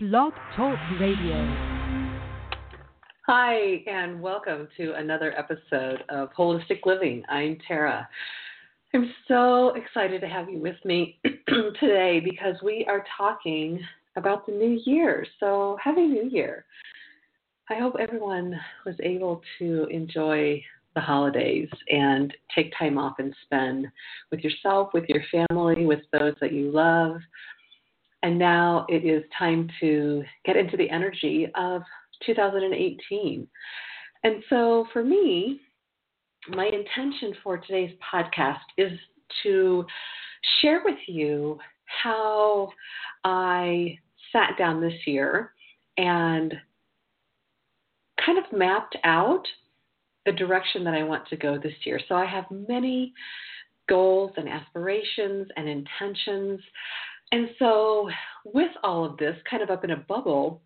Blog Talk Radio. Hi, and welcome to another episode of Holistic Living. I'm Tara. I'm so excited to have you with me today because we are talking about the new year. So, Happy New Year. I hope everyone was able to enjoy the holidays and take time off and spend with yourself, with your family, with those that you love. And now it is time to get into the energy of 2018. And so for me, my intention for today's podcast is to share with you how I sat down this year and kind of mapped out the direction that I want to go this year. So I have many goals and aspirations and intentions. And so with all of this kind of up in a bubble,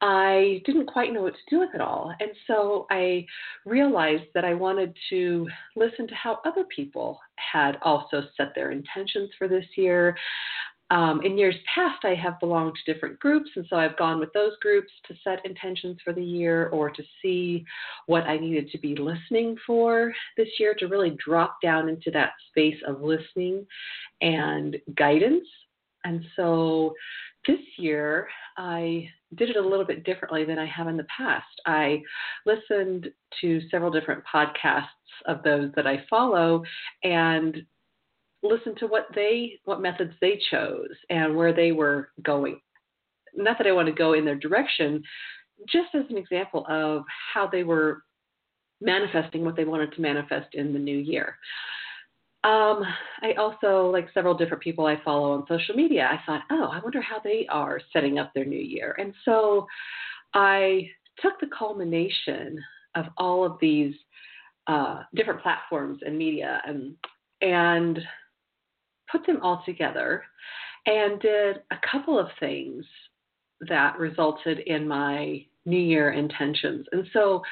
I didn't quite know what to do with it all. And so I realized that I wanted to listen to how other people had also set their intentions for this year. In years past, I have belonged to different groups, and so I've gone with those groups to set intentions for the year or to see what I needed to be listening for this year, to really drop down into that space of listening and guidance. And so this year, I did it a little bit differently than I have in the past. I listened to several different podcasts of those that I follow and listened to what methods they chose and where they were going. Not that I want to go in their direction, just as an example of how they were manifesting what they wanted to manifest in the new year. I also, like several different people I follow on social media, I thought, oh, I wonder how they are setting up their new year. And so I took the culmination of all of these different platforms and media and put them all together and did a couple of things that resulted in my new year intentions. And so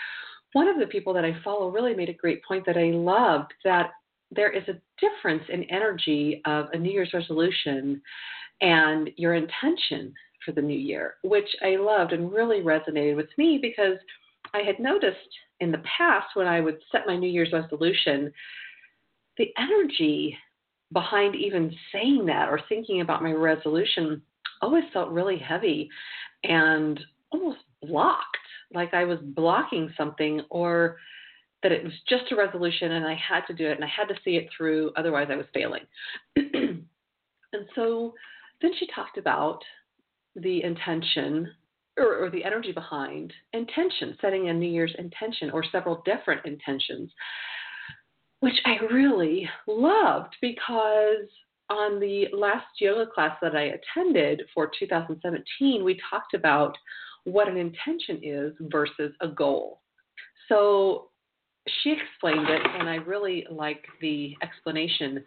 one of the people that I follow really made a great point that I loved, that there is a difference in energy of a New Year's resolution and your intention for the new year, which I loved and really resonated with me because I had noticed in the past when I would set my New Year's resolution, the energy behind even saying that or thinking about my resolution always felt really heavy and almost blocked, like I was blocking something, or that it was just a resolution and I had to do it and I had to see it through, otherwise I was failing. And so then she talked about the intention or the energy behind intention, setting a New Year's intention or several different intentions, which I really loved because on the last yoga class that I attended for 2017, we talked about what an intention is versus a goal. So she explained it, and I really like the explanation.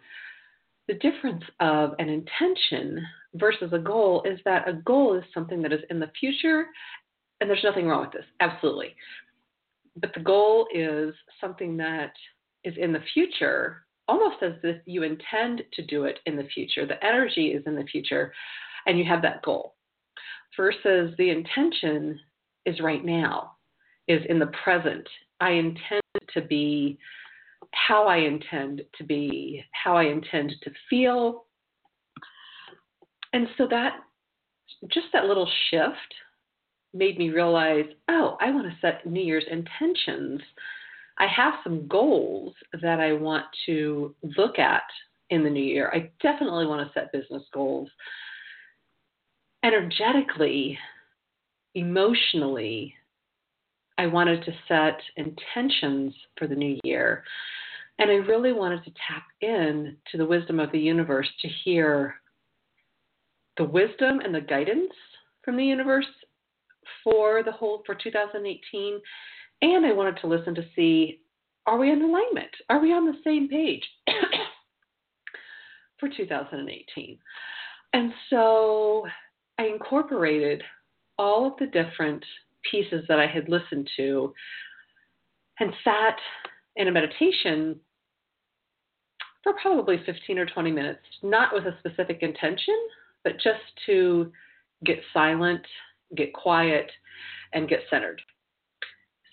The difference of an intention versus a goal is that a goal is something that is in the future, and there's nothing wrong with this, absolutely. But the goal is something that is in the future, almost as if you intend to do it in the future. The energy is in the future, and you have that goal. Versus the intention is right now, is in the present. I intend to be, how I intend to be, how I intend to feel. And so that, just that little shift made me realize, oh, I want to set New Year's intentions. I have some goals that I want to look at in the new year. I definitely want to set business goals. Energetically, emotionally, I wanted to set intentions for the new year, and I really wanted to tap in to the wisdom of the universe, to hear the wisdom and the guidance from the universe for 2018, and I wanted to listen to see, are we in alignment? Are we on the same page for 2018? And so I incorporated all of the different pieces that I had listened to and sat in a meditation for probably 15 or 20 minutes, not with a specific intention, but just to get silent, get quiet, and get centered.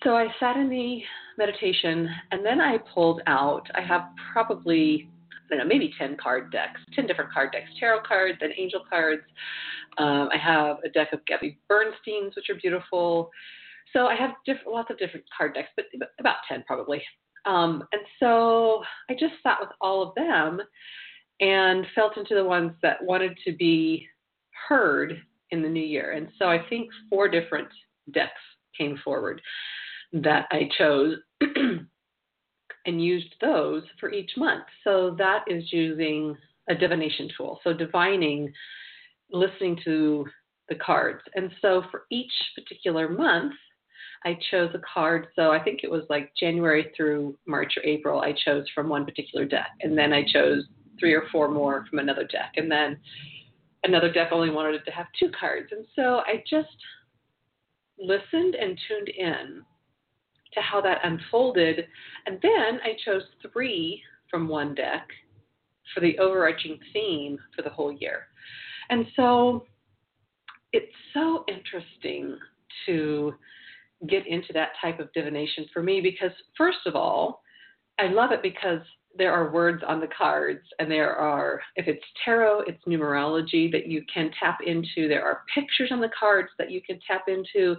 So I sat in the meditation, and then I pulled out, I have probably, I don't know, maybe 10 card decks, 10 different card decks, tarot cards and angel cards. I have a deck of Gabby Bernstein's, which are beautiful. So I have lots of different card decks, but about 10 probably. And so I just sat with all of them and felt into the ones that wanted to be heard in the new year. And so I think 4 different decks came forward that I chose and used those for each month. So that is using a divination tool. So divining, listening to the cards. And so for each particular month, I chose a card. So I think it was like January through March or April, I chose from one particular deck. And then I chose 3 or 4 more from another deck. And then another deck only wanted it to have 2 cards. And so I just listened and tuned in to how that unfolded. And then I chose 3 from one deck for the overarching theme for the whole year. And so it's so interesting to get into that type of divination for me, because first of all, I love it because there are words on the cards, and there are, if it's tarot, it's numerology that you can tap into. There are pictures on the cards that you can tap into.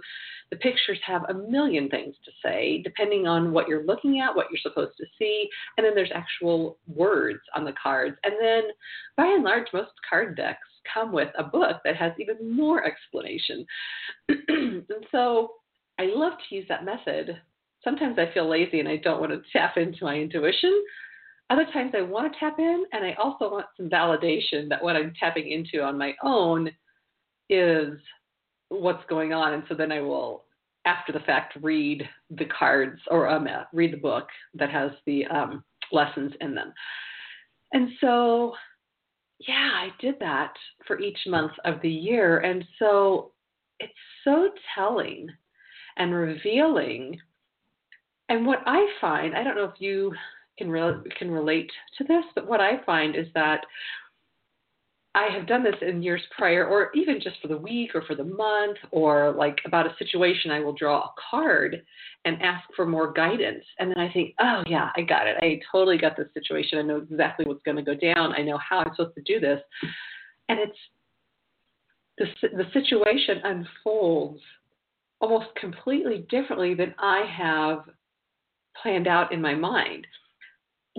The pictures have a million things to say, depending on what you're looking at, what you're supposed to see. And then there's actual words on the cards. And then by and large, most card decks come with a book that has even more explanation. And so I love to use that method. Sometimes I feel lazy and I don't want to tap into my intuition. Other times I want to tap in, and I also want some validation that what I'm tapping into on my own is what's going on. And so then I will, after the fact, read the cards or read the book that has the lessons in them. And so, yeah, I did that for each month of the year. And so it's so telling and revealing. And what I find, I don't know if you can relate to this, but what I find is that I have done this in years prior, or even just for the week or for the month, or like about a situation, I will draw a card and ask for more guidance. And then I think, oh yeah, I got it. I totally got this situation. I know exactly what's going to go down. I know how I'm supposed to do this. And it's the situation unfolds almost completely differently than I have planned out in my mind.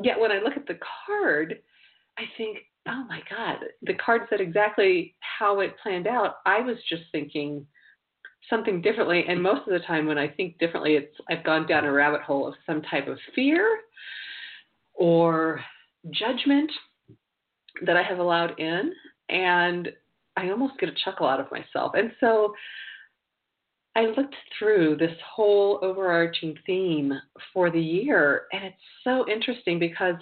Yet when I look at the card, I think, oh my God, the card said exactly how it planned out. I was just thinking something differently. And most of the time when I think differently, I've gone down a rabbit hole of some type of fear or judgment that I have allowed in. And I almost get a chuckle out of myself. And so I looked through this whole overarching theme for the year, and it's so interesting because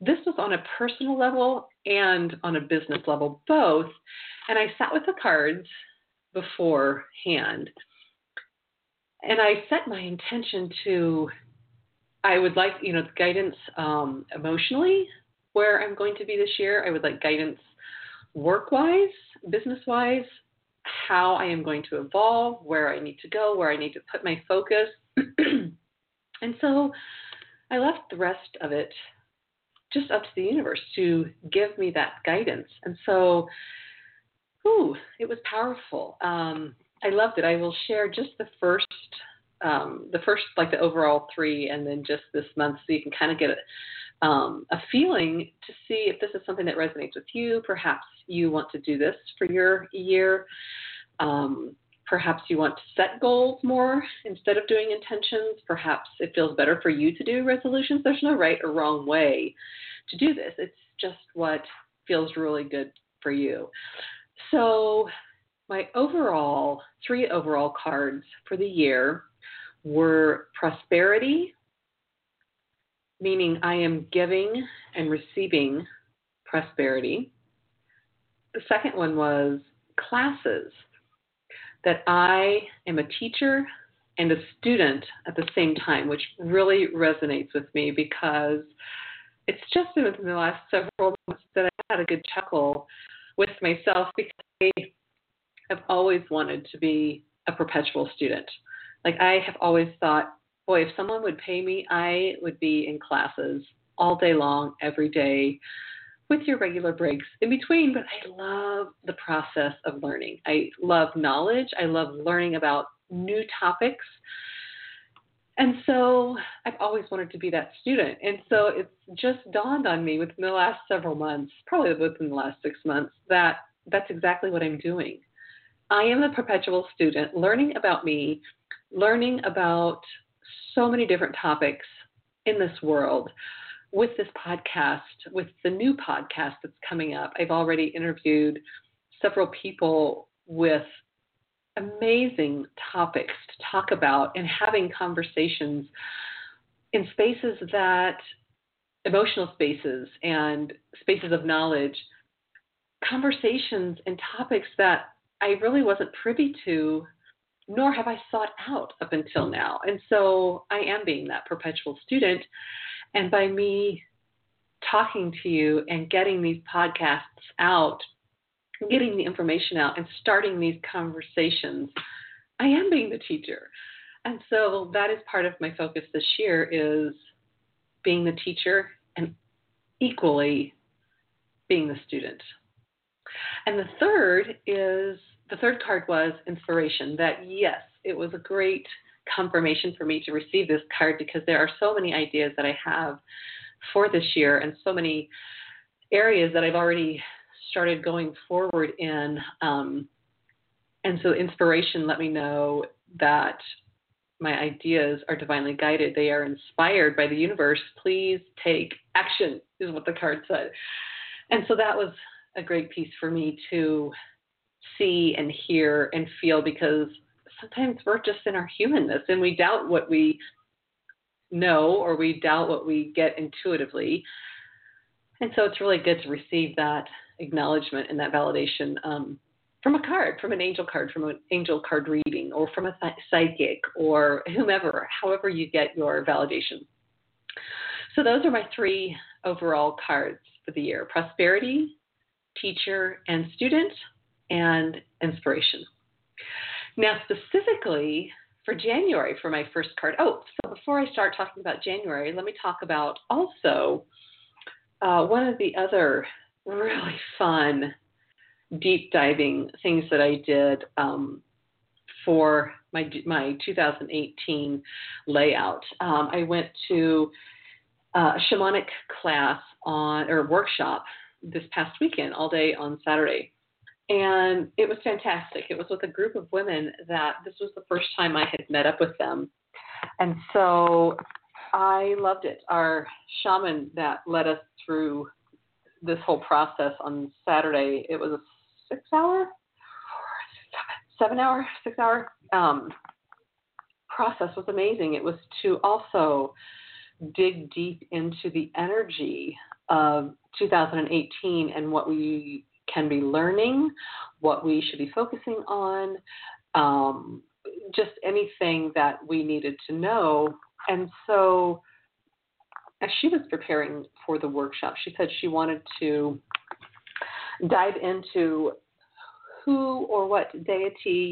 this was on a personal level and on a business level, both. And I sat with the cards beforehand, and I set my intention to, I would like, the guidance emotionally, where I'm going to be this year. I would like guidance work-wise, business-wise, how I am going to evolve, where I need to go, where I need to put my focus. And so I left the rest of it just up to the universe to give me that guidance. And so, it was powerful. I loved it. I will share just the first, like the overall 3, and then just this month, so you can kind of get a feeling to see if this is something that resonates with you. Perhaps you want to do this for your year. Perhaps you want to set goals more instead of doing intentions. Perhaps it feels better for you to do resolutions. There's no right or wrong way to do this. It's just what feels really good for you. So my overall, 3 overall cards for the year were prosperity, meaning I am giving and receiving prosperity. The second one was classes, that I am a teacher and a student at the same time, which really resonates with me because it's just been within the last several months that I had a good chuckle with myself because I I've always wanted to be a perpetual student. Like, I have always thought, boy, if someone would pay me, I would be in classes all day long, every day, with your regular breaks in between. But I love the process of learning. I love knowledge. I love learning about new topics. And so I've always wanted to be that student. And so it's just dawned on me within the last several months, probably within the last 6 months, that that's exactly what I'm doing. I am a perpetual student, learning about me, learning about so many different topics in this world with this podcast, with the new podcast that's coming up. I've already interviewed several people with amazing topics to talk about and having conversations in spaces that, emotional spaces and spaces of knowledge, conversations and topics that I really wasn't privy to, nor have I sought out up until now. And so I am being that perpetual student. And by me talking to you and getting these podcasts out, getting the information out and starting these conversations, I am being the teacher. And so that is part of my focus this year, is being the teacher and equally being the student. And the third card was inspiration. That, yes, it was a great confirmation for me to receive this card, because there are so many ideas that I have for this year and so many areas that I've already started going forward in. And so inspiration let me know that my ideas are divinely guided. They are inspired by the universe. Please take action is what the card said. And so that was a great piece for me to see and hear and feel, because sometimes we're just in our humanness and we doubt what we know, or we doubt what we get intuitively. And so it's really good to receive that acknowledgement and that validation from a card, from an angel card, from an angel card reading, or from a psychic, or whomever, however you get your validation. So those are my three overall cards for the year: prosperity, teacher and student, and inspiration. Now, specifically for January, for my first card. Oh, so before I start talking about January, let me talk about also one of the other really fun deep diving things that I did for my 2018 layout. I went to a shamanic class workshop this past weekend, all day on Saturday. And it was fantastic. It was with a group of women that this was the first time I had met up with them. And so I loved it. Our shaman that led us through this whole process on Saturday, it was a 6 hour process, was amazing. It was to also dig deep into the energy of 2018 and what we can be learning, what we should be focusing on, just anything that we needed to know. And so as she was preparing for the workshop, she said she wanted to dive into who or what deity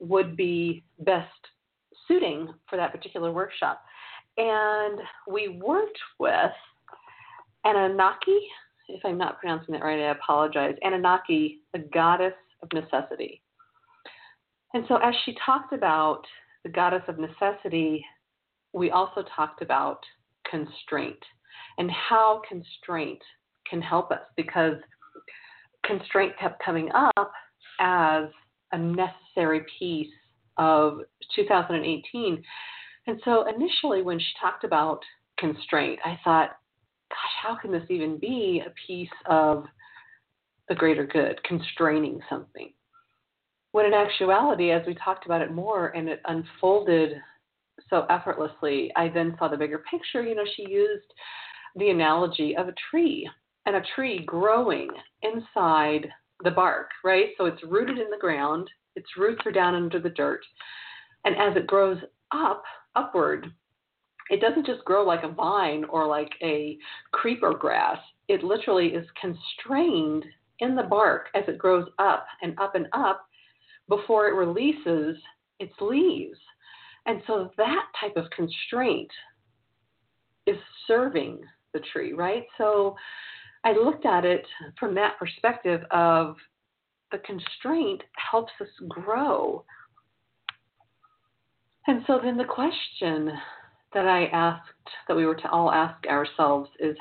would be best suiting for that particular workshop. And we worked with Anunnaki, if I'm not pronouncing that right, I apologize. Anunnaki, the goddess of necessity. And so as she talked about the goddess of necessity, we also talked about constraint and how constraint can help us, because constraint kept coming up as a necessary piece of 2018. And so initially when she talked about constraint, I thought, gosh, how can this even be a piece of the greater good, constraining something? When in actuality, as we talked about it more and it unfolded so effortlessly, I then saw the bigger picture. You know, she used the analogy of a tree, and a tree growing inside the bark, right? So it's rooted in the ground. Its roots are down under the dirt. And as it grows upward, it doesn't just grow like a vine or like a creeper grass. It literally is constrained in the bark as it grows up and up and up before it releases its leaves. And so that type of constraint is serving the tree, right? So I looked at it from that perspective of the constraint helps us grow. And so then the question that I asked, that we were to all ask ourselves is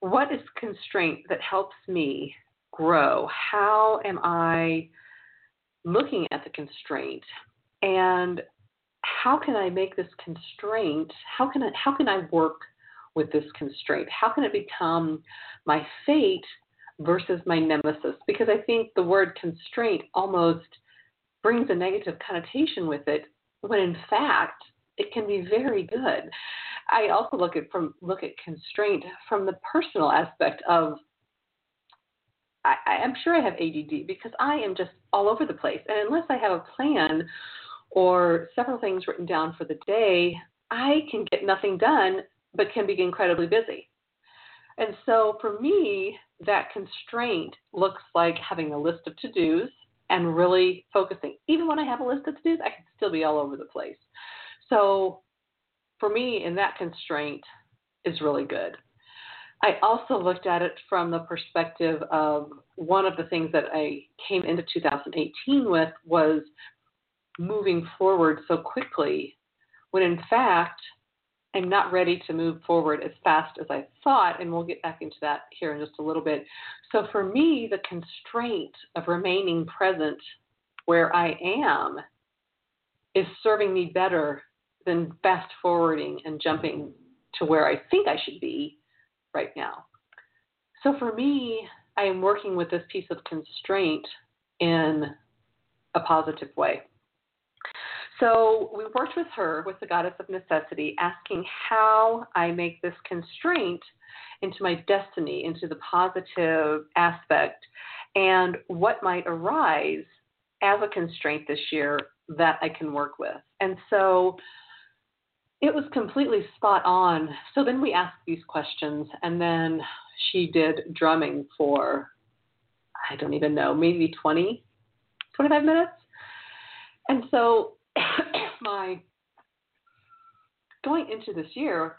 what is constraint that helps me grow? How am I looking at the constraint? And how can I make this constraint, how can I work with this constraint? How can it become my fate versus my nemesis? Because I think the word constraint almost brings a negative connotation with it, when in fact it can be very good. I also look at constraint from the personal aspect of, I'm sure I have ADD because I am just all over the place. And unless I have a plan or several things written down for the day, I can get nothing done, but can be incredibly busy. And so for me, that constraint looks like having a list of to-dos and really focusing. Even when I have a list of to-dos, I can still be all over the place. So for me, in that constraint is really good. I also looked at it from the perspective of one of the things that I came into 2018 with was moving forward so quickly when in fact I'm not ready to move forward as fast as I thought, and we'll get back into that here in just a little bit. So for me, the constraint of remaining present where I am is serving me better than fast forwarding and jumping to where I think I should be right now. So for me, I am working with this piece of constraint in a positive way. So we worked with her, with the goddess of necessity, asking how I make this constraint into my destiny, into the positive aspect, and what might arise as a constraint this year that I can work with. And so it was completely spot on. So then we asked these questions, and then she did drumming for, I don't even know, maybe 20, 25 minutes. And so my going into this year,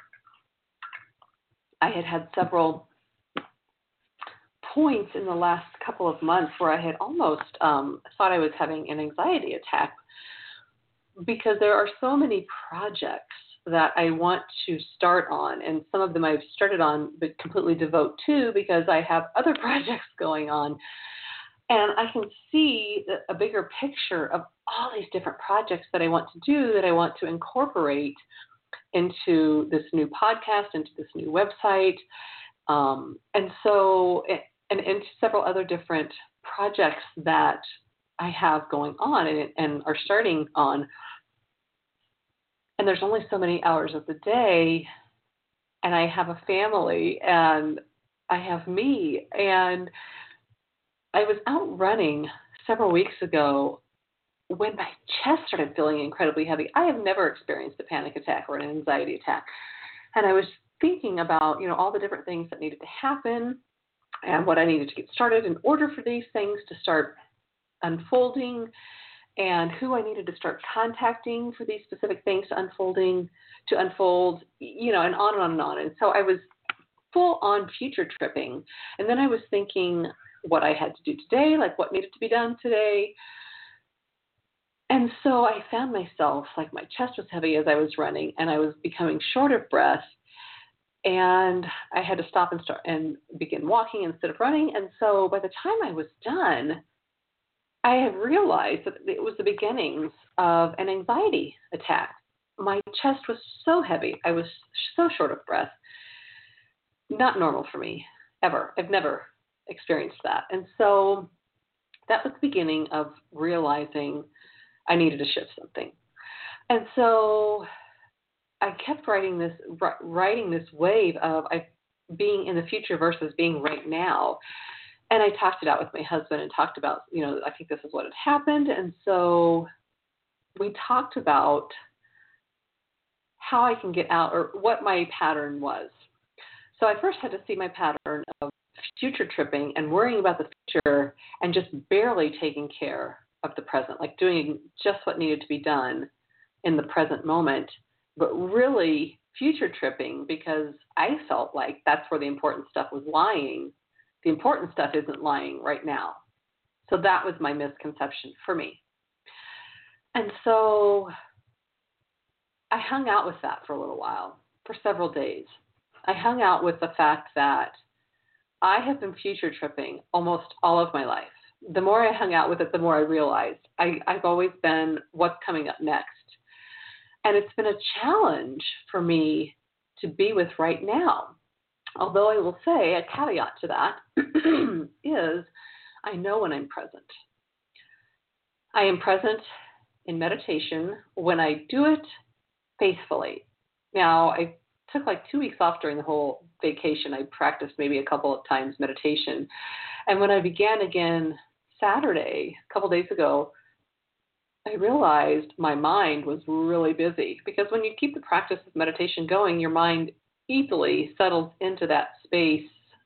I had several points in the last couple of months where I had almost thought I was having an anxiety attack because there are so many projects that I want to start on, and some of them I've started on but completely devote to because I have other projects going on. And I can see a bigger picture of all these different projects that I want to do, that I want to incorporate into this new podcast, into this new website, and into several other different projects that I have going on and are starting on. And there's only so many hours of the day, and I have a family, and I have me, and I was out running several weeks ago when my chest started feeling incredibly heavy. I have never experienced a panic attack or an anxiety attack. And I was thinking about, all the different things that needed to happen and what I needed to get started in order for these things to start unfolding and who I needed to start contacting for these specific things to unfold, and on and on and on. And so I was full on future tripping. And then I was thinking what I had to do today, like what needed to be done today. And so I found myself, like my chest was heavy as I was running and I was becoming short of breath, and I had to stop and start and begin walking instead of running. And so by the time I was done, I had realized that it was the beginnings of an anxiety attack. My chest was so heavy. I was so short of breath. Not normal for me, ever. I've never experienced that. And so that was the beginning of realizing I needed to shift something. And so I kept riding this wave of being in the future versus being right now. And I talked it out with my husband and talked about, I think this is what had happened. And so we talked about how I can get out, or what my pattern was. So I first had to see my pattern of future tripping and worrying about the future and just barely taking care of the present, like doing just what needed to be done in the present moment, but really future tripping, because I felt like that's where the important stuff was lying. The important stuff isn't lying right now. So that was my misconception for me. And so I hung out with that for a little while, for several days. I hung out with the fact that I have been future tripping almost all of my life. The more I hung out with it, the more I realized I've always been what's coming up next. And it's been a challenge for me to be with right now. Although I will say a caveat to that is I know when I'm present. I am present in meditation when I do it faithfully. Now, I took like 2 weeks off during the whole vacation. I practiced maybe a couple of times meditation. And when I began again Saturday, a couple days ago, I realized my mind was really busy, because when you keep the practice of meditation going, your mind easily settles into that space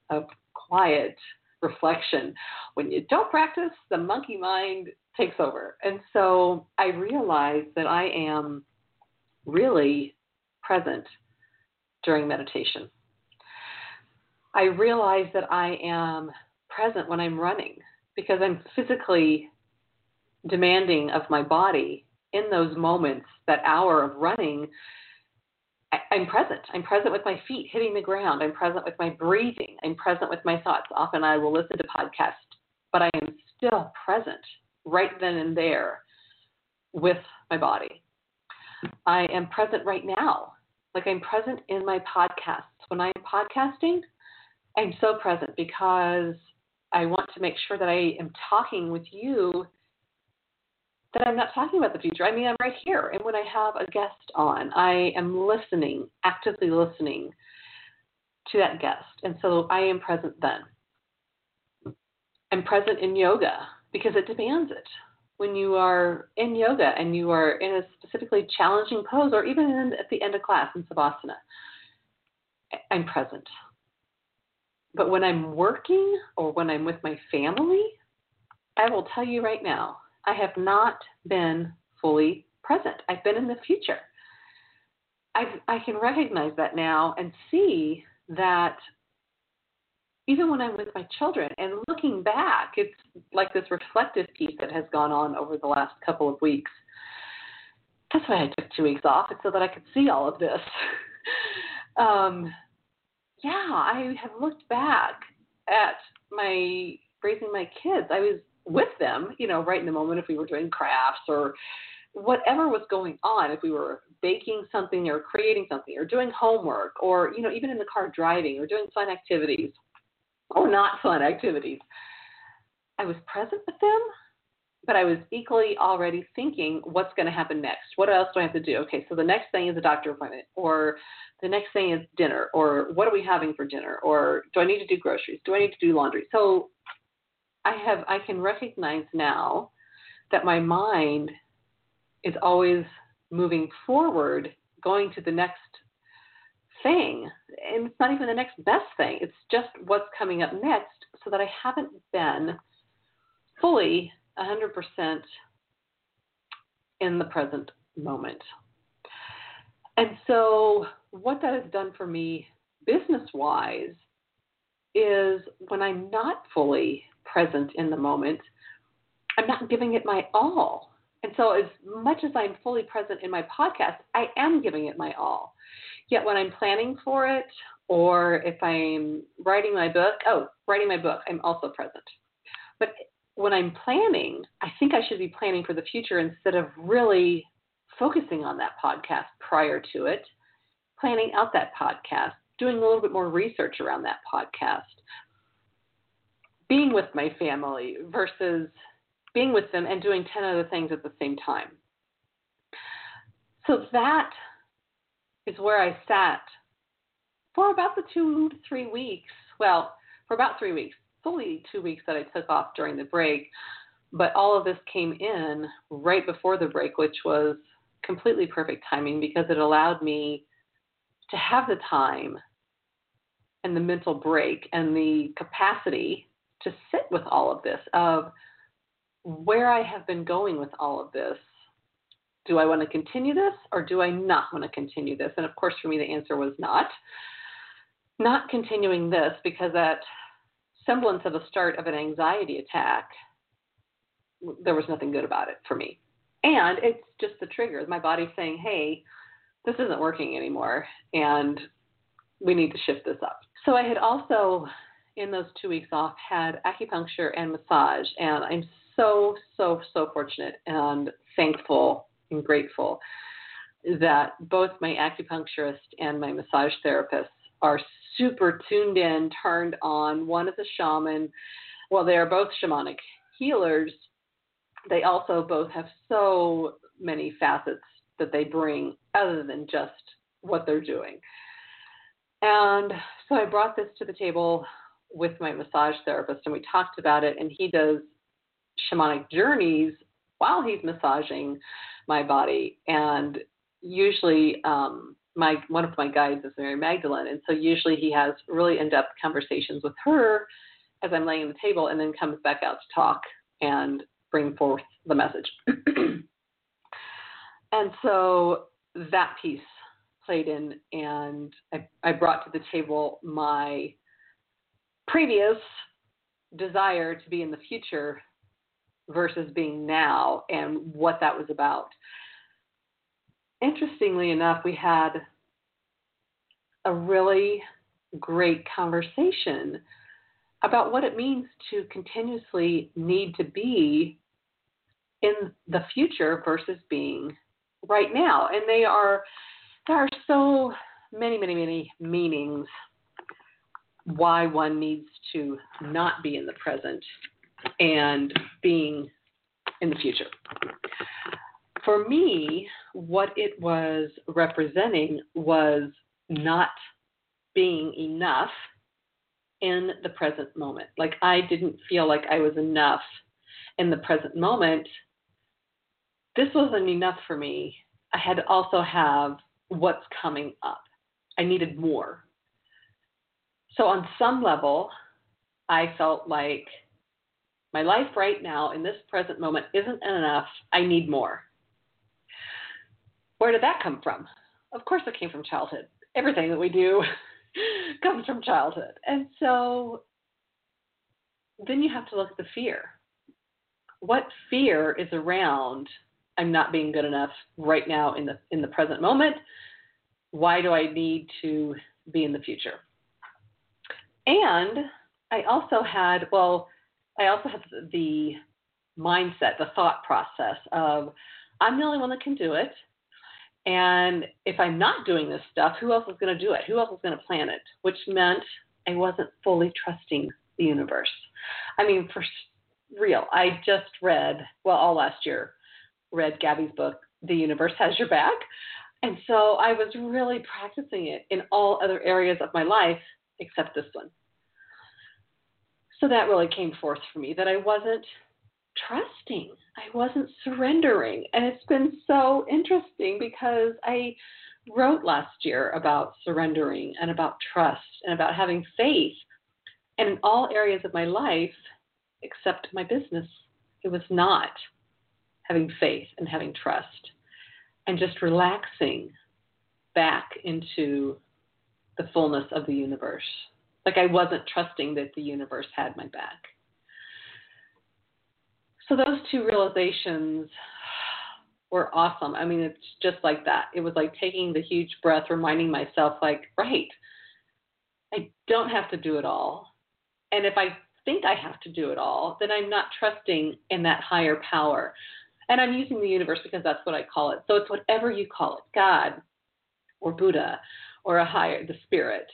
of quiet reflection. When you don't practice, the monkey mind takes over. And so I realized that I am really present during meditation. I realize that I am present when I'm running, because I'm physically demanding of my body in those moments, that hour of running. I'm present. I'm present with my feet hitting the ground. I'm present with my breathing. I'm present with my thoughts. Often I will listen to podcasts, but I am still present right then and there with my body. I am present right now. Like, I'm present in my podcasts. When I'm podcasting, I'm so present, because I want to make sure that I am talking with you, that I'm not talking about the future. I mean, I'm right here. And when I have a guest on, I am listening, actively listening to that guest. And so I am present then. I'm present in yoga, because it demands it. When you are in yoga and you are in a specifically challenging pose, or even at the end of class in Savasana, I'm present. But when I'm working or when I'm with my family, I will tell you right now, I have not been fully present. I've been in the future. I can recognize that now and see that even when I'm with my children and looking back, it's like this reflective piece that has gone on over the last couple of weeks. That's why I took 2 weeks off. It's so that I could see all of this. Yeah, I have looked back at my raising my kids. I was with them, you know, right in the moment, if we were doing crafts or whatever was going on, if we were baking something or creating something or doing homework, or, you know, even in the car driving or doing fun activities or not fun activities, I was present with them, but I was equally already thinking, what's going to happen next? What else do I have to do? Okay, so the next thing is a doctor appointment, or the next thing is dinner, or what are we having for dinner? Or do I need to do groceries? Do I need to do laundry? So I can recognize now that my mind is always moving forward, going to the next thing. And it's not even the next best thing. It's just what's coming up next, so that I haven't been fully 100% in the present moment. And so what that has done for me business-wise is, when I'm not fully present in the moment, I'm not giving it my all. And so as much as I'm fully present in my podcast, I am giving it my all. Yet when I'm planning for it, or if I'm writing my book, I'm also present. But when I'm planning, I think I should be planning for the future instead of really focusing on that podcast prior to it, planning out that podcast, doing a little bit more research around that podcast, being with my family versus being with them and doing 10 other things at the same time. So that is where I sat for about 2 to 3 weeks. Well, for about 3 weeks, fully 2 weeks that I took off during the break. But all of this came in right before the break, which was completely perfect timing, because it allowed me to have the time and the mental break and the capacity to sit with all of this, of where I have been going with all of this. Do I want to continue this or do I not want to continue this? And of course, for me, the answer was not continuing this, because that semblance of a start of an anxiety attack, there was nothing good about it for me. And it's just the trigger. My body's saying, hey, this isn't working anymore and we need to shift this up. So I had also, in those 2 weeks off, had acupuncture and massage, and I'm so fortunate and thankful and grateful that both my acupuncturist and my massage therapist are super tuned in, turned on. One is a shaman. Well, they are both shamanic healers. They also both have so many facets that they bring other than just what they're doing. And so I brought this to the table with my massage therapist, and we talked about it, and he does shamanic journeys while he's massaging my body. And usually one of my guides is Mary Magdalene. And so usually he has really in-depth conversations with her as I'm laying on the table, and then comes back out to talk and bring forth the message. And so that piece played in, and I brought to the table my previous desire to be in the future versus being now, and what that was about. Interestingly enough, we had a really great conversation about what it means to continuously need to be in the future versus being right now. And there are so many meanings why one needs to not be in the present and being in the future. For me, what it was representing was not being enough in the present moment. Like, I didn't feel like I was enough in the present moment. This wasn't enough for me. I had to also have what's coming up. I needed more. So on some level, I felt like my life right now in this present moment isn't enough. I need more. Where did that come from? Of course it came from childhood. Everything that we do comes from childhood. And so then you have to look at the fear. What fear is around I'm not being good enough right now in the present moment? Why do I need to be in the future? And I also had the mindset, the thought process of, I'm the only one that can do it. And if I'm not doing this stuff, who else is going to do it? Who else is going to plan it? Which meant I wasn't fully trusting the universe. I mean, for real, I just all last year read Gabby's book, The Universe Has Your Back. And so I was really practicing it in all other areas of my life except this one. So that really came forth for me, that I wasn't trusting. I wasn't surrendering. And it's been so interesting, because I wrote last year about surrendering and about trust and about having faith. And in all areas of my life, except my business, it was not having faith and having trust and just relaxing back into the fullness of the universe. Like, I wasn't trusting that the universe had my back. So those two realizations were awesome. I mean, it's just like that. It was like taking the huge breath, reminding myself, like, right, I don't have to do it all. And if I think I have to do it all, then I'm not trusting in that higher power. And I'm using the universe because that's what I call it. So it's whatever you call it, God or Buddha or the spirit.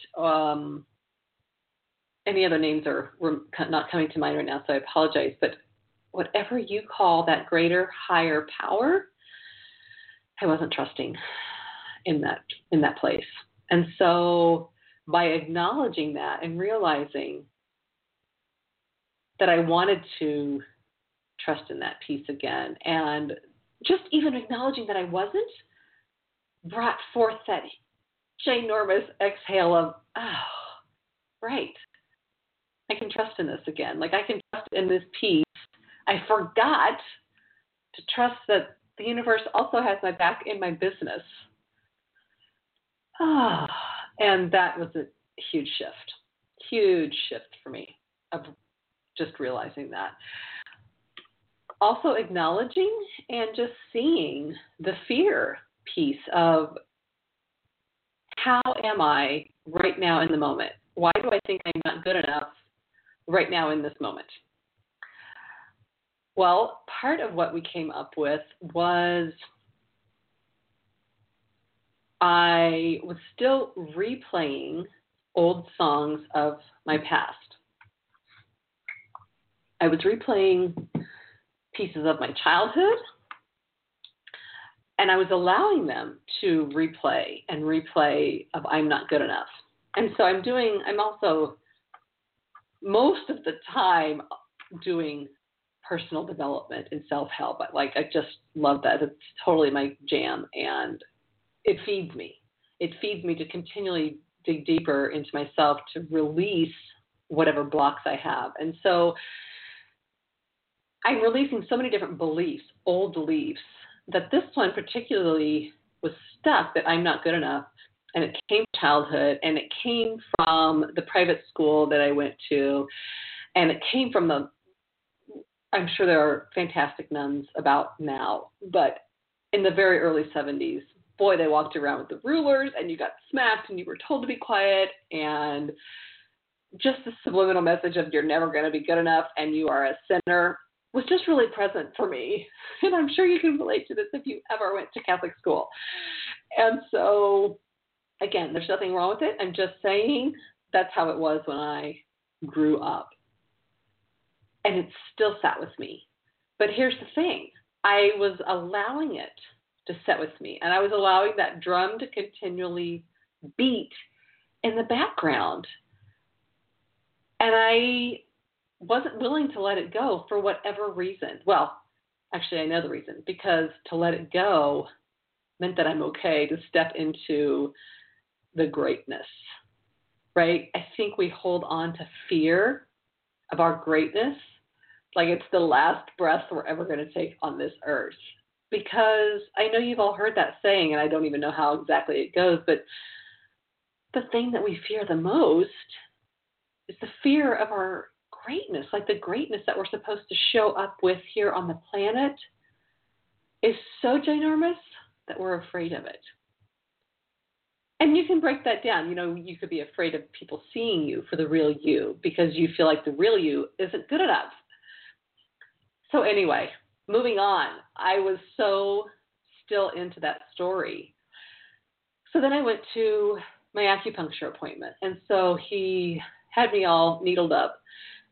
Any other names are not coming to mind right now, so I apologize. But whatever you call that greater, higher power, I wasn't trusting in that place. And so by acknowledging that and realizing that I wanted to trust in that piece again, and just even acknowledging that I wasn't, brought forth that ginormous exhale of, right, I can trust in this again. Like, I can trust in this piece I forgot to trust that the universe also has my back in my business. Oh, and that was a huge shift for me of just realizing that. Also acknowledging and just seeing the fear piece of how am I right now in the moment? Why do I think I'm not good enough right now in this moment? Well, part of what we came up with was I was still replaying old songs of my past. I was replaying pieces of my childhood, and I was allowing them to replay of I'm not good enough. And so I'm also most of the time doing personal development and self-help. I just love that. It's totally my jam, and it feeds me. It feeds me to continually dig deeper into myself to release whatever blocks I have. And so I'm releasing so many different beliefs, old beliefs, that this one particularly was stuck that I'm not good enough. And it came from childhood, and it came from the private school that I went to, and it came from I'm sure there are fantastic nuns about now, but in the very early 70s, boy, they walked around with the rulers, and you got smacked, and you were told to be quiet, and just the subliminal message of you're never going to be good enough, and you are a sinner, was just really present for me. And I'm sure you can relate to this if you ever went to Catholic school. And so, again, there's nothing wrong with it. I'm just saying that's how it was when I grew up. And it still sat with me. But here's the thing. I was allowing it to sit with me. And I was allowing that drum to continually beat in the background. And I wasn't willing to let it go for whatever reason. Well, actually, I know the reason. Because to let it go meant that I'm okay to step into the greatness, right? I think we hold on to fear of our greatness like it's the last breath we're ever going to take on this earth. Because I know you've all heard that saying, and I don't even know how exactly it goes, but the thing that we fear the most is the fear of our greatness, like the greatness that we're supposed to show up with here on the planet is so ginormous that we're afraid of it. And you can break that down. You know, you could be afraid of people seeing you for the real you because you feel like the real you isn't good enough. So anyway, moving on. I was so still into that story. So then I went to my acupuncture appointment. And so he had me all needled up.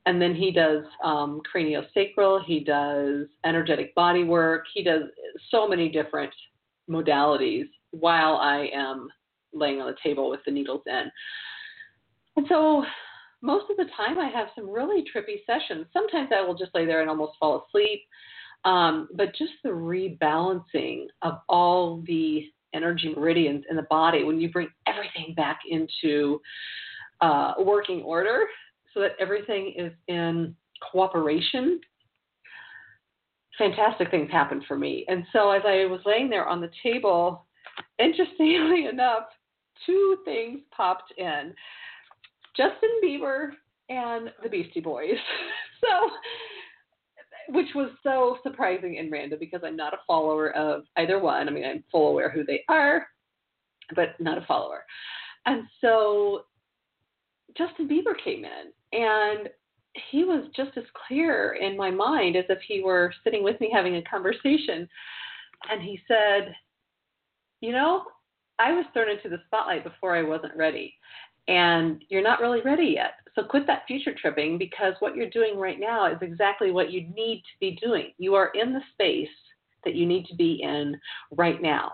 And then he does craniosacral. He does energetic body work. He does so many different modalities while I am laying on the table with the needles in. And so most of the time I have some really trippy sessions. Sometimes I will just lay there and almost fall asleep. But just the rebalancing of all the energy meridians in the body when you bring everything back into working order so that everything is in cooperation, fantastic things happened for me. And so as I was laying there on the table, interestingly enough, two things popped in. Justin Bieber and the Beastie Boys. Which was so surprising and random because I'm not a follower of either one. I mean, I'm full aware who they are, but not a follower. And so Justin Bieber came in, and he was just as clear in my mind as if he were sitting with me having a conversation. And he said, you know, I was thrown into the spotlight before I wasn't ready. And you're not really ready yet. So quit that future tripping because what you're doing right now is exactly what you need to be doing. You are in the space that you need to be in right now.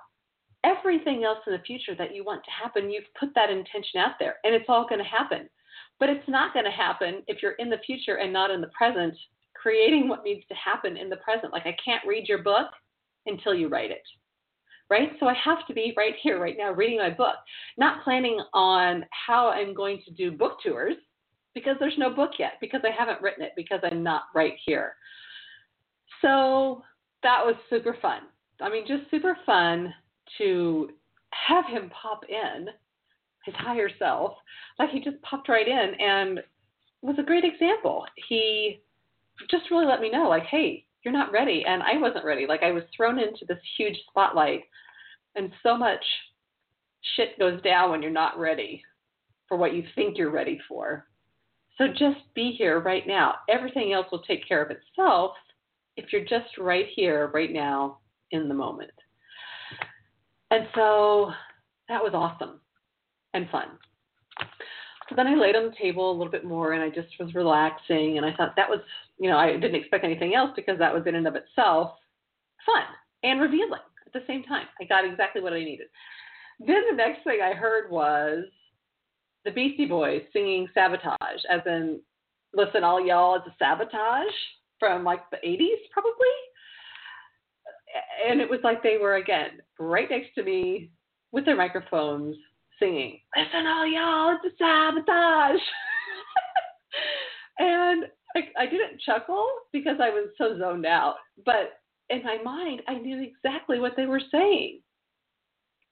Everything else in the future that you want to happen, you've put that intention out there, and it's all going to happen. But it's not going to happen if you're in the future and not in the present, creating what needs to happen in the present. Like I can't read your book until you write it, right? So I have to be right here, right now, reading my book, not planning on how I'm going to do book tours because there's no book yet, because I haven't written it, because I'm not right here. So that was super fun. I mean, just super fun to have him pop in, his higher self. Like, he just popped right in and was a great example. He just really let me know, like, hey, you're not ready. And I wasn't ready. Like, I was thrown into this huge spotlight, and so much shit goes down when you're not ready for what you think you're ready for. So just be here right now. Everything else will take care of itself if you're just right here, right now, in the moment. And so that was awesome and fun. So then I laid on the table a little bit more, and I just was relaxing, and I thought that was, you know, I didn't expect anything else because that was in and of itself fun and revealing at the same time. I got exactly what I needed. Then the next thing I heard was the Beastie Boys singing Sabotage, as in, listen, all y'all, it's a sabotage from like the 80s probably. And it was like they were, again, right next to me with their microphones singing, listen, all y'all, it's a sabotage. And I didn't chuckle because I was so zoned out. But in my mind, I knew exactly what they were saying.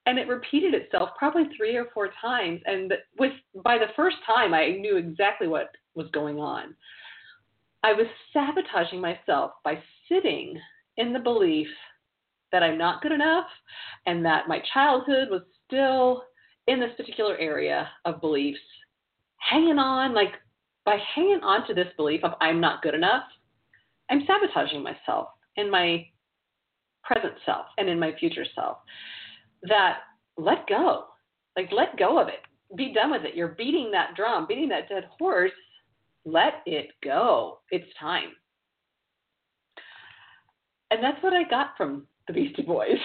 And it repeated itself probably 3 or 4 times. And by the first time, I knew exactly what was going on. I was sabotaging myself by sitting in the belief that I'm not good enough and that my childhood was still in this particular area of beliefs, hanging on, like by hanging on to this belief of I'm not good enough, I'm sabotaging myself in my present self and in my future self. That let go, like let go of it, be done with it. You're beating that drum, beating that dead horse. Let it go. It's time. And that's what I got from the Beastie Boys.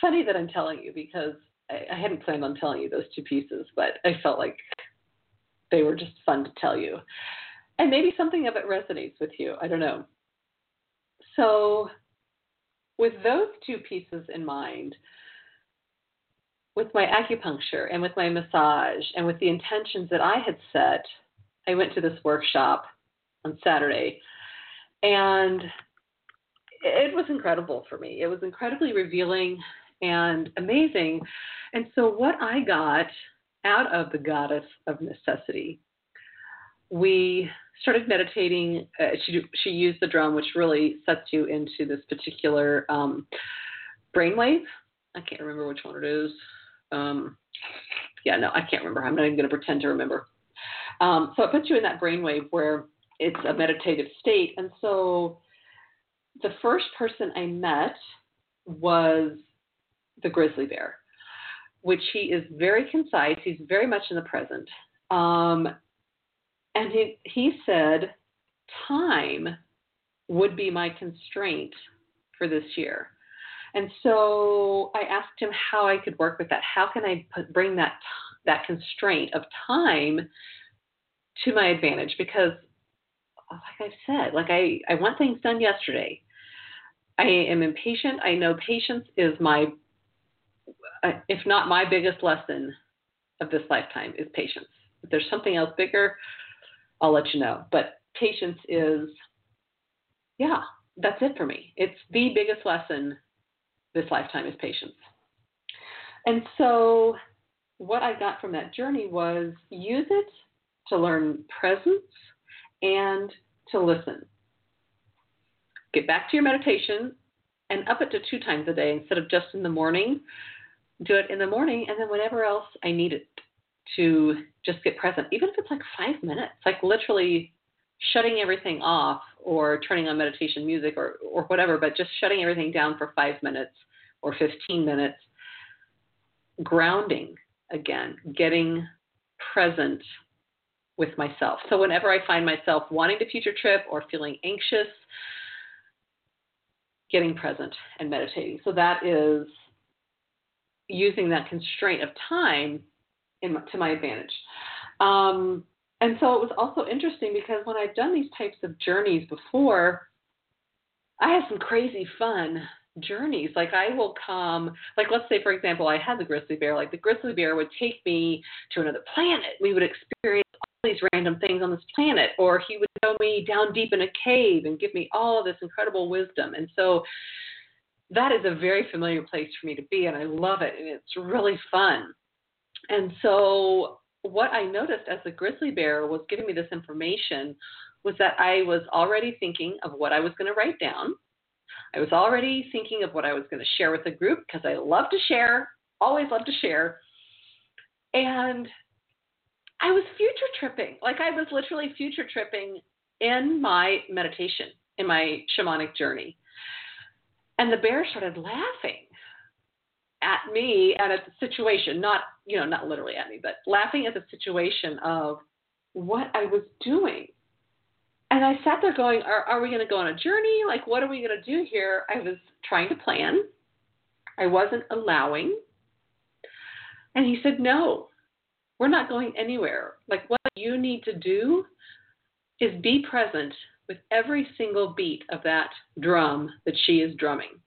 Funny that I'm telling you, because I hadn't planned on telling you those two pieces, but I felt like they were just fun to tell you. And maybe something of it resonates with you. I don't know. So with those two pieces in mind, with my acupuncture and with my massage and with the intentions that I had set, I went to this workshop on Saturday, and it was incredible for me. It was incredibly revealing and amazing. And so what I got out of the Goddess of Necessity, we started meditating. She used the drum, which really sets you into this particular brainwave. I can't remember which one it is. I can't remember. I'm not even going to pretend to remember. So it puts you in that brainwave where it's a meditative state. And so the first person I met was the grizzly bear, which he is very concise. He's very much in the present. And he said, time would be my constraint for this year. And so I asked him how I could work with that. How can I bring that constraint of time to my advantage? Because like I've said, like I want things done yesterday. I am impatient. I know patience is my, if not my biggest lesson of this lifetime, is patience. If there's something else bigger, I'll let you know. But patience is, that's it for me. It's the biggest lesson this lifetime, is patience. And so what I got from that journey was, use it to learn presence and to listen. Get back to your meditation and up it to 2 times a day instead of just in the morning. Do it in the morning, and then whenever else I need it to just get present, even if it's like 5 minutes, like literally shutting everything off or turning on meditation music or whatever, but just shutting everything down for 5 minutes or 15 minutes, grounding again, getting present with myself. So whenever I find myself wanting to future trip or feeling anxious, getting present and meditating. So that is using that constraint of time to my advantage. And so it was also interesting because when I've done these types of journeys before, I had some crazy fun journeys. Like I will come, like let's say, for example, I had the grizzly bear. Like the grizzly bear would take me to another planet. We would experience these random things on this planet, or he would know me down deep in a cave and give me all this incredible wisdom. And so that is a very familiar place for me to be, and I love it, and it's really fun. And so what I noticed as the grizzly bear was giving me this information was that I was already thinking of what I was going to write down. I was already thinking of what I was going to share with the group, because I love to share, always love to share. And I was future tripping. Like, I was literally future tripping in my meditation, in my shamanic journey. And the bear started laughing at me and at the situation, not literally at me, but laughing at the situation of what I was doing. And I sat there going, are we going to go on a journey? Like, what are we going to do here? I was trying to plan. I wasn't allowing. And he said, no, we're not going anywhere. Like, what you need to do is be present with every single beat of that drum that she is drumming.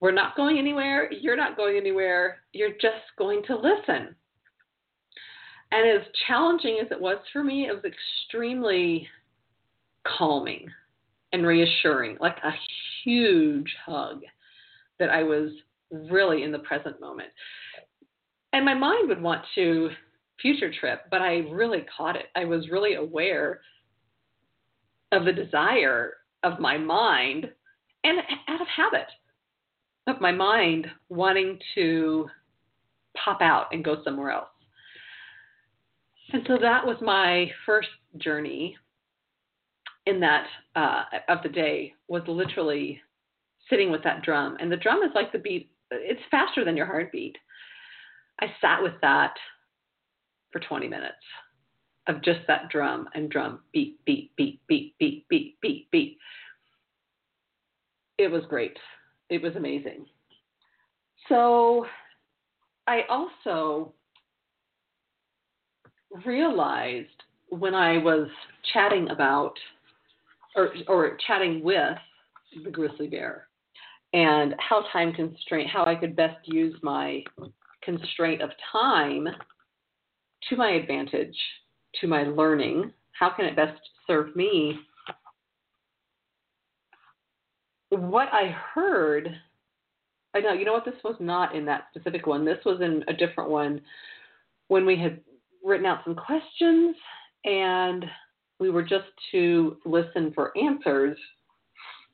We're not going anywhere. You're not going anywhere. You're just going to listen. And as challenging as it was for me, it was extremely calming and reassuring, like a huge hug, that I was really in the present moment. And my mind would want to future trip, but I really caught it. I was really aware of the desire of my mind, and out of habit, of my mind wanting to pop out and go somewhere else. And so that was my first journey in that of the day, was literally sitting with that drum. And the drum is like the beat. It's faster than your heartbeat. I sat with that for 20 minutes of just that drum and drum, beat, beat, beat, beat, beat, beat, beat, beat. It was great. It was amazing. So I also realized when I was chatting about or chatting with the grizzly bear and how I could best use my constraint of time to my advantage, to my learning, how can it best serve me? What I heard, I know, you know what, this was not in that specific one. This was in a different one when we had written out some questions and we were just to listen for answers.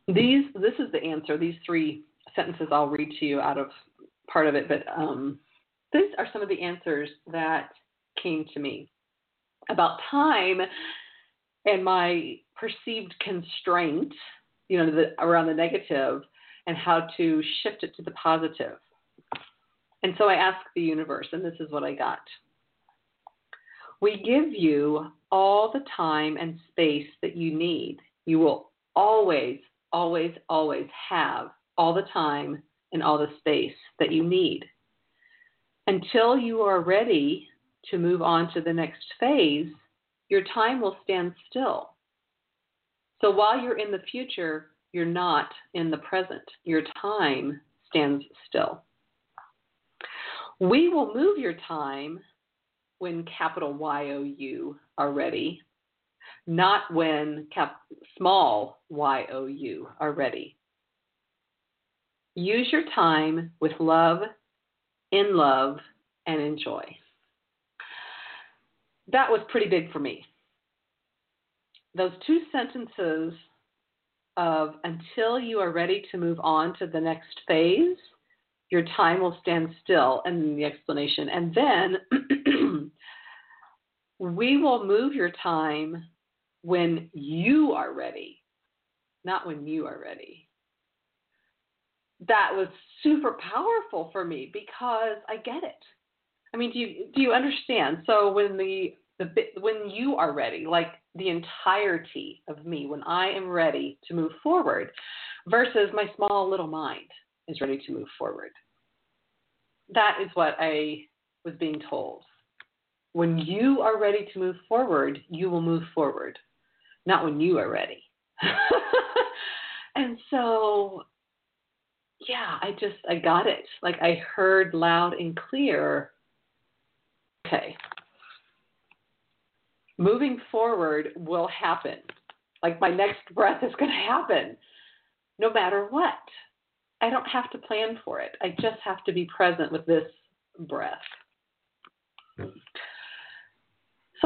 This is the answer. These three sentences I'll read to you out of part of it, but these are some of the answers that came to me about time and my perceived constraint, around the negative, and how to shift it to the positive. And so I asked the universe, and this is what I got. We give you all the time and space that you need. You will always, always, always have all the time and all the space that you need. Until you are ready to move on to the next phase, your time will stand still. So while you're in the future, you're not in the present. Your time stands still. We will move your time when capital Y-O-U are ready, not when small Y-O-U are ready. Use your time with love, in love, and enjoy. That was pretty big for me. Those two sentences of until you are ready to move on to the next phase, your time will stand still, and the explanation. And then we will move your time when you are ready, not when you are ready. That was super powerful for me because I get it. I mean, do you understand? So when you are ready, like the entirety of me, when I am ready to move forward, versus my small little mind is ready to move forward. That is what I was being told. When you are ready to move forward, you will move forward, not when you are ready. And so, yeah, I got it. Like, I heard loud and clear, okay, moving forward will happen. Like my next breath is going to happen no matter what. I don't have to plan for it. I just have to be present with this breath. So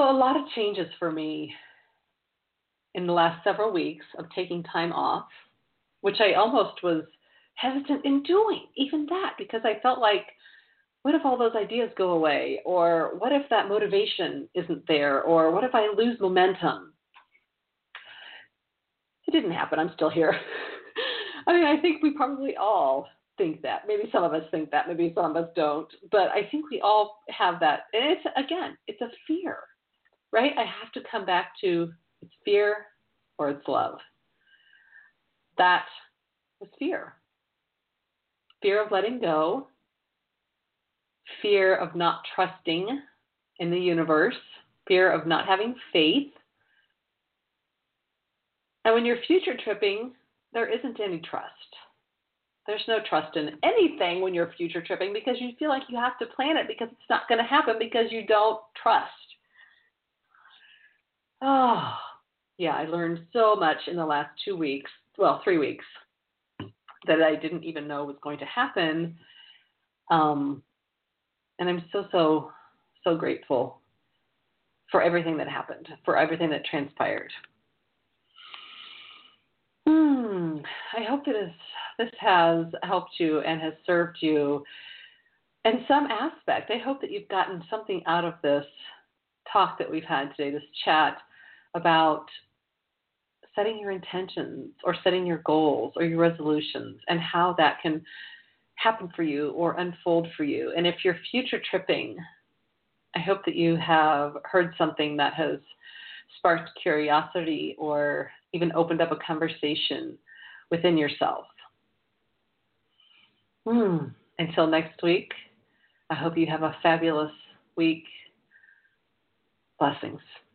a lot of changes for me in the last several weeks of taking time off, which I almost was hesitant in doing, even that, because I felt like, what if all those ideas go away? Or what if that motivation isn't there? Or what if I lose momentum? It didn't happen. I'm still here. I mean, I think we probably all think that. Maybe some of us think that. Maybe some of us don't. But I think we all have that. And it's, again, it's a fear, right? I have to come back to it's fear or it's love. That was fear. Fear of letting go. Fear of not trusting in the universe. Fear of not having faith. And when you're future tripping, there isn't any trust. There's no trust in anything when you're future tripping because you feel like you have to plan it because it's not going to happen because you don't trust. Oh, yeah, I learned so much in the last 2 weeks, well, 3 weeks, that I didn't even know was going to happen. And I'm so grateful for everything that happened, for everything that transpired. I hope that this has helped you and has served you in some aspect. I hope that you've gotten something out of this talk that we've had today, this chat about setting your intentions or setting your goals or your resolutions and how that can happen for you or unfold for you. And if you're future tripping, I hope that you have heard something that has sparked curiosity or even opened up a conversation within yourself. Until next week, I hope you have a fabulous week. Blessings.